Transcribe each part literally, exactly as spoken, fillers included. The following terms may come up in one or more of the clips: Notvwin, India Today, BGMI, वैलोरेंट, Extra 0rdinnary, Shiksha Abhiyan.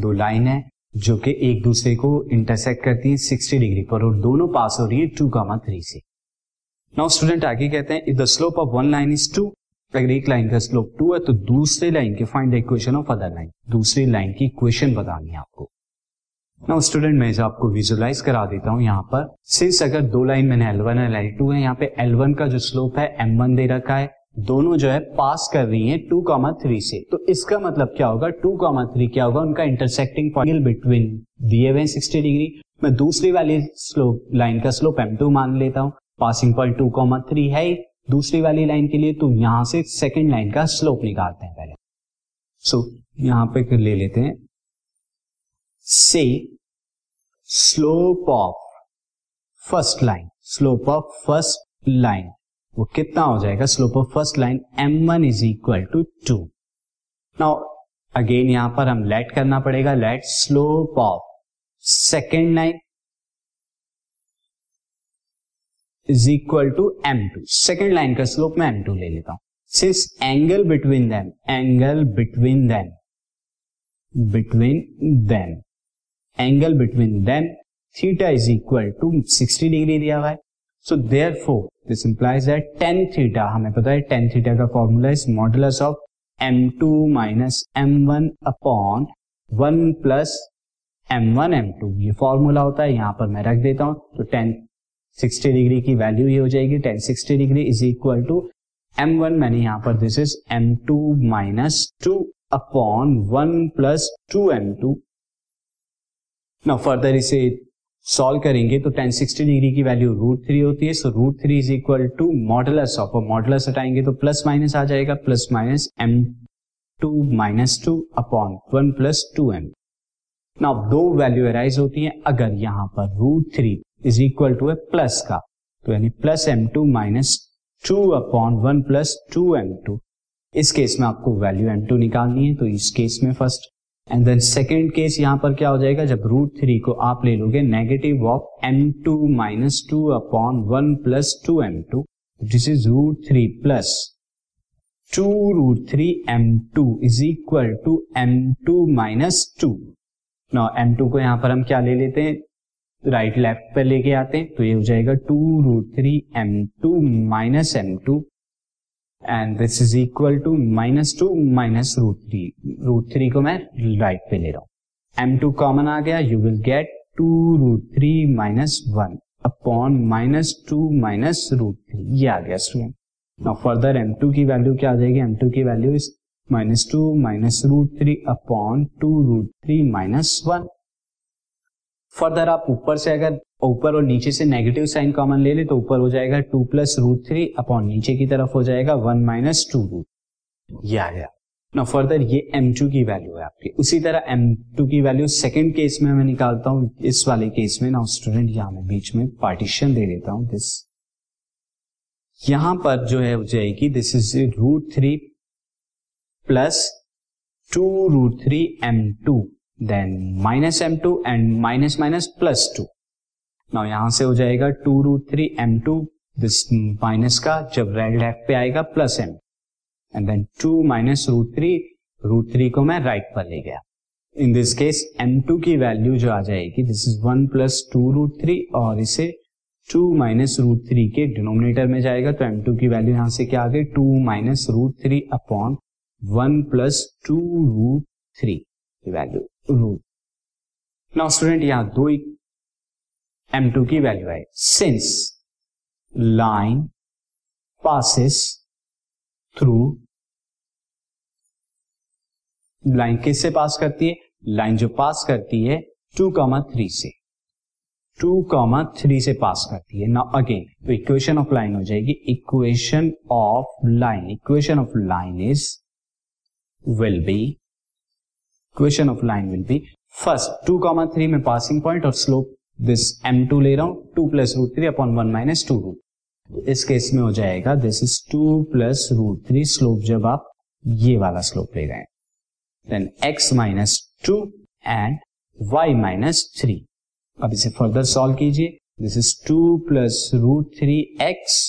दो लाइन है जो कि एक दूसरे को इंटरसेक्ट करती है साठ डिग्री पर और दोनों पास हो रही है टू कॉमा थ्री से। नाउ स्टूडेंट आगे कहते हैं if the slope of one line is two, अगर एक लाइन का स्लोप टू है तो दूसरे लाइन के find the equation of other line, दूसरी लाइन की इक्वेशन बतानी है आपको। नाउ स्टूडेंट मैं इसे आपको विजुअलाइज करा देता हूं यहाँ पर। सिंस अगर दो लाइन मैंने एल वन और एल टू है, यहाँ पे एल वन का जो स्लोप है एम वन दे रखा है, दोनों जो है पास कर रही है टू कॉमा थ्री से, तो इसका मतलब क्या होगा टू कॉमा थ्री क्या होगा उनका इंटरसेक्टिंग पॉइंट बिटवीन दिए हुए साठ डिग्री। मैं दूसरी वाली स्लोप लाइन का स्लोप एम टू मान लेता हूँ, passing point two comma three है दूसरी वाली लाइन के लिए, तो यहाँ से सेकेंड लाइन का स्लोप निकालते हैं पहले। सो so, यहाँ पे ले लेते हैं से slope of first line, slope of first line वो कितना हो जाएगा, slope of first line M one is equal to two. Now again यहां पर हम लेट करना पड़ेगा, let slope of second line is equal to M two, second line का स्लोप मैं एम टू ले लेता हूं। Since angle between them, angle between them between them angle between them theta is equal to साठ degree दिया हुआ है, so therefore this implies that tan theta, हमें पता है tan थीटा का formula is modulus of M two minus M one upon one plus M one M two, ये formula होता है, यहाँ पर मैं रख देता हूँ। तो tan साठ डिग्री की वैल्यू ये हो जाएगी tan साठ degree is equal to M one मैंने यहाँ पर this is M two minus two upon one plus two M two. Now further इसे सॉल्व करेंगे तो tan साठ डिग्री की वैल्यू रूट थ्री होती है, so root three is equal to modulus of, modulus हटाएंगे तो प्लस माइनस आ जाएगा, plus minus m two minus two upon one plus two m. Now दो वैल्यू अराइज होती है, अगर यहाँ पर root three is equal to है प्लस का, तो यानी plus m two minus two upon one plus two M two, इस केस में आपको वैल्यू एम टू निकालनी है, तो इस केस में first and then second case यहाँ पर क्या हो जाएगा, जब रूट थ्री को आप ले लोगे negative of M two minus two upon one plus two M two, this is root three plus two root three m two is equal to M two minus two. Now m two को यहाँ पर हम क्या ले लेते हैं, right left पर लेके आते हैं, तो ये हो जाएगा two root three m two minus m two and this is equal to minus two minus root three, root three को मैं राइट पे ले रहा हूं, एम टू कॉमन आ गया, you will get two root three minus one upon minus two minus root three, ये आ गया student. Now further m two की वैल्यू क्या आ जाएगी, एम टू की value is minus two minus root three upon two root three minus one. Further आप ऊपर से अगर ऊपर और नीचे से नेगेटिव साइन कॉमन ले ले तो ऊपर हो जाएगा two plus root three upon नीचे की तरफ हो जाएगा वन माइनस टू रूट, ये आ गया। नाउ फर्दर ये एम टू की वैल्यू है आपकी, उसी तरह एम टू की वैल्यू सेकंड केस में मैं निकालता हूँ, इस वाले केस में। नाउ स्टूडेंट यहाँ मैं बीच में पार्टीशन दे देता हूँ, दिस यहाँ पर जो है हो जाएगी this is root three plus two root three m two then minus m two and minus minus plus two. Now यहां से हो जाएगा two root three m two this minus का, जब राइट लेफ्ट पे आएगा plus m and then two minus root three, root three को मैं राइट पर ले गया, in this case m two की वैल्यू जो आ जाएगी this is one plus two root three और इसे टू माइनस रूट थ्री के डिनोमिनेटर में जाएगा, तो एम टू की वैल्यू यहां से क्या आ गई two minus root three upon one plus two root three की वैल्यू रूट। नाउ स्टूडेंट यहाँ दो एम टू की वैल्यू है, since line passes through, line किससे पास करती है, लाइन जो पास करती है टू कॉमा थ्री से, टू कॉमा थ्री से पास करती है। नाउ अगेन तो इक्वेशन ऑफ लाइन हो जाएगी, equation of line, equation of line is will be, equation of line will be first two comma three में पासिंग पॉइंट और slope this m two ले रहा हूं two plus root three upon one minus two root, इस case में हो जाएगा this is two plus root three, slope जब आप ये वाला स्लोप ले रहे हैं then x minus two and y minus three. अब इसे फर्दर सॉल्व कीजिए, this is two plus root three x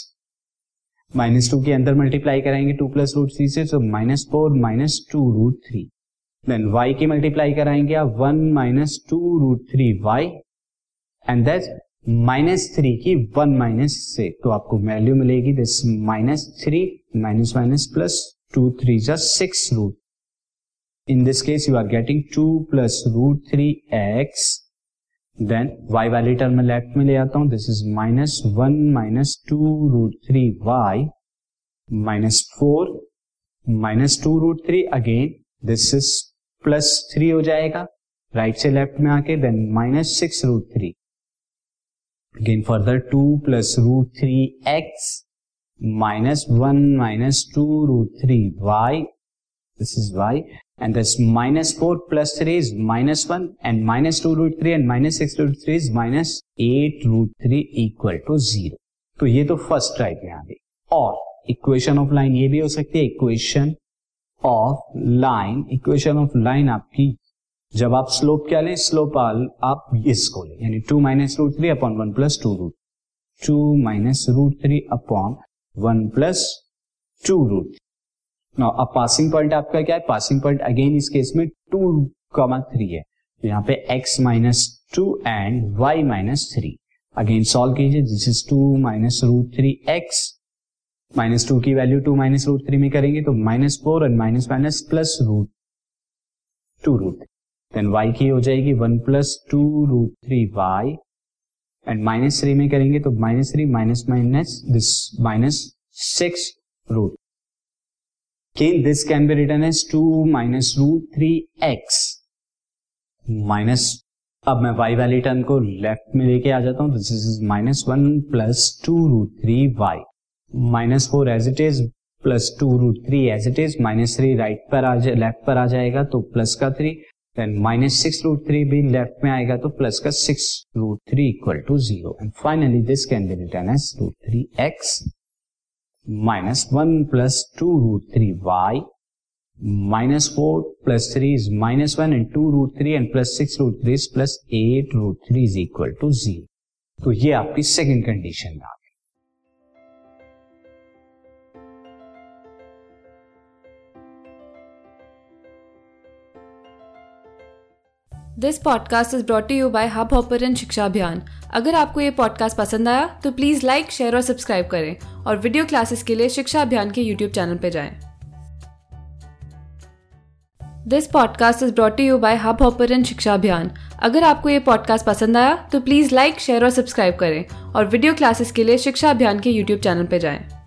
minus two के अंदर मल्टीप्लाई कराएंगे टू प्लस रूट थ्री से, तो minus four minus two root three then Y की multiply कराएंगे आप one minus two root three Y and that minus three की one minus से, तो आपको वैल्यू मिलेगी this minus three minus minus plus two three जा six root, in this case you are getting two plus root three x, then y वाली term में left में ले आता हूं, this is minus one minus two root three Y minus four minus two root three again this is plus three हो जाएगा right right से left में आके, then minus six root three again further two plus root three x minus one minus two root three y this is y and this minus four plus three is minus one and minus two root three and minus six root three is minus eight root three equal to zero. तो ये तो first right में आ गई, और equation of line ये भी हो सकती है, equation of line, equation of line आपकी जब आप स्लोप क्या लें, स्लोप आप इसको लें यानी two minus root three upon one plus two root two minus root three upon one plus two root. Now अब पासिंग पॉइंट आपका क्या है, पासिंग पॉइंट अगेन इस केस में टू कॉमा थ्री है, यहाँ पे x minus two and y minus three again solve कीजिए, this is two minus root three x minus two की value two minus root three में करेंगे तो minus four and minus minus plus root two root, then Y की हो जाएगी one plus two root three Y and minus three में करेंगे तो minus three minus minus this minus six root, this can be written as two minus root three x minus, अब मैं Y वाली term को लेफ्ट में लेके आ जाता हूं, this is minus one plus two root three Y minus four as it is plus two root three as it is, minus three right पर आ जाए लेफ्ट पर आ जाएगा तो प्लस का three, then minus six root three भी left में आएगा तो प्लस का six root three equal to zero and finally this can be written as root three x minus one plus two root three Y minus four plus three is minus one and two root three and plus six root three is plus eight root three is equal to zero. तो ये आपकी second condition था। This podcast is brought you by hub hopper and Shiksha Abhiyan. अगर आपको ये podcast पसंद आया तो प्लीज़ लाइक, शेयर और सब्सक्राइब करें, और वीडियो क्लासेस के लिए शिक्षा अभियान के यूट्यूब चैनल पर जाएं। This podcast is brought you by hub hopper and Shiksha Abhiyan. अगर आपको ये पॉडकास्ट पसंद आया तो प्लीज़ लाइक, शेयर और सब्सक्राइब करें, और वीडियो क्लासेस के लिए शिक्षा अभियान के यूट्यूब चैनल पर जाएं।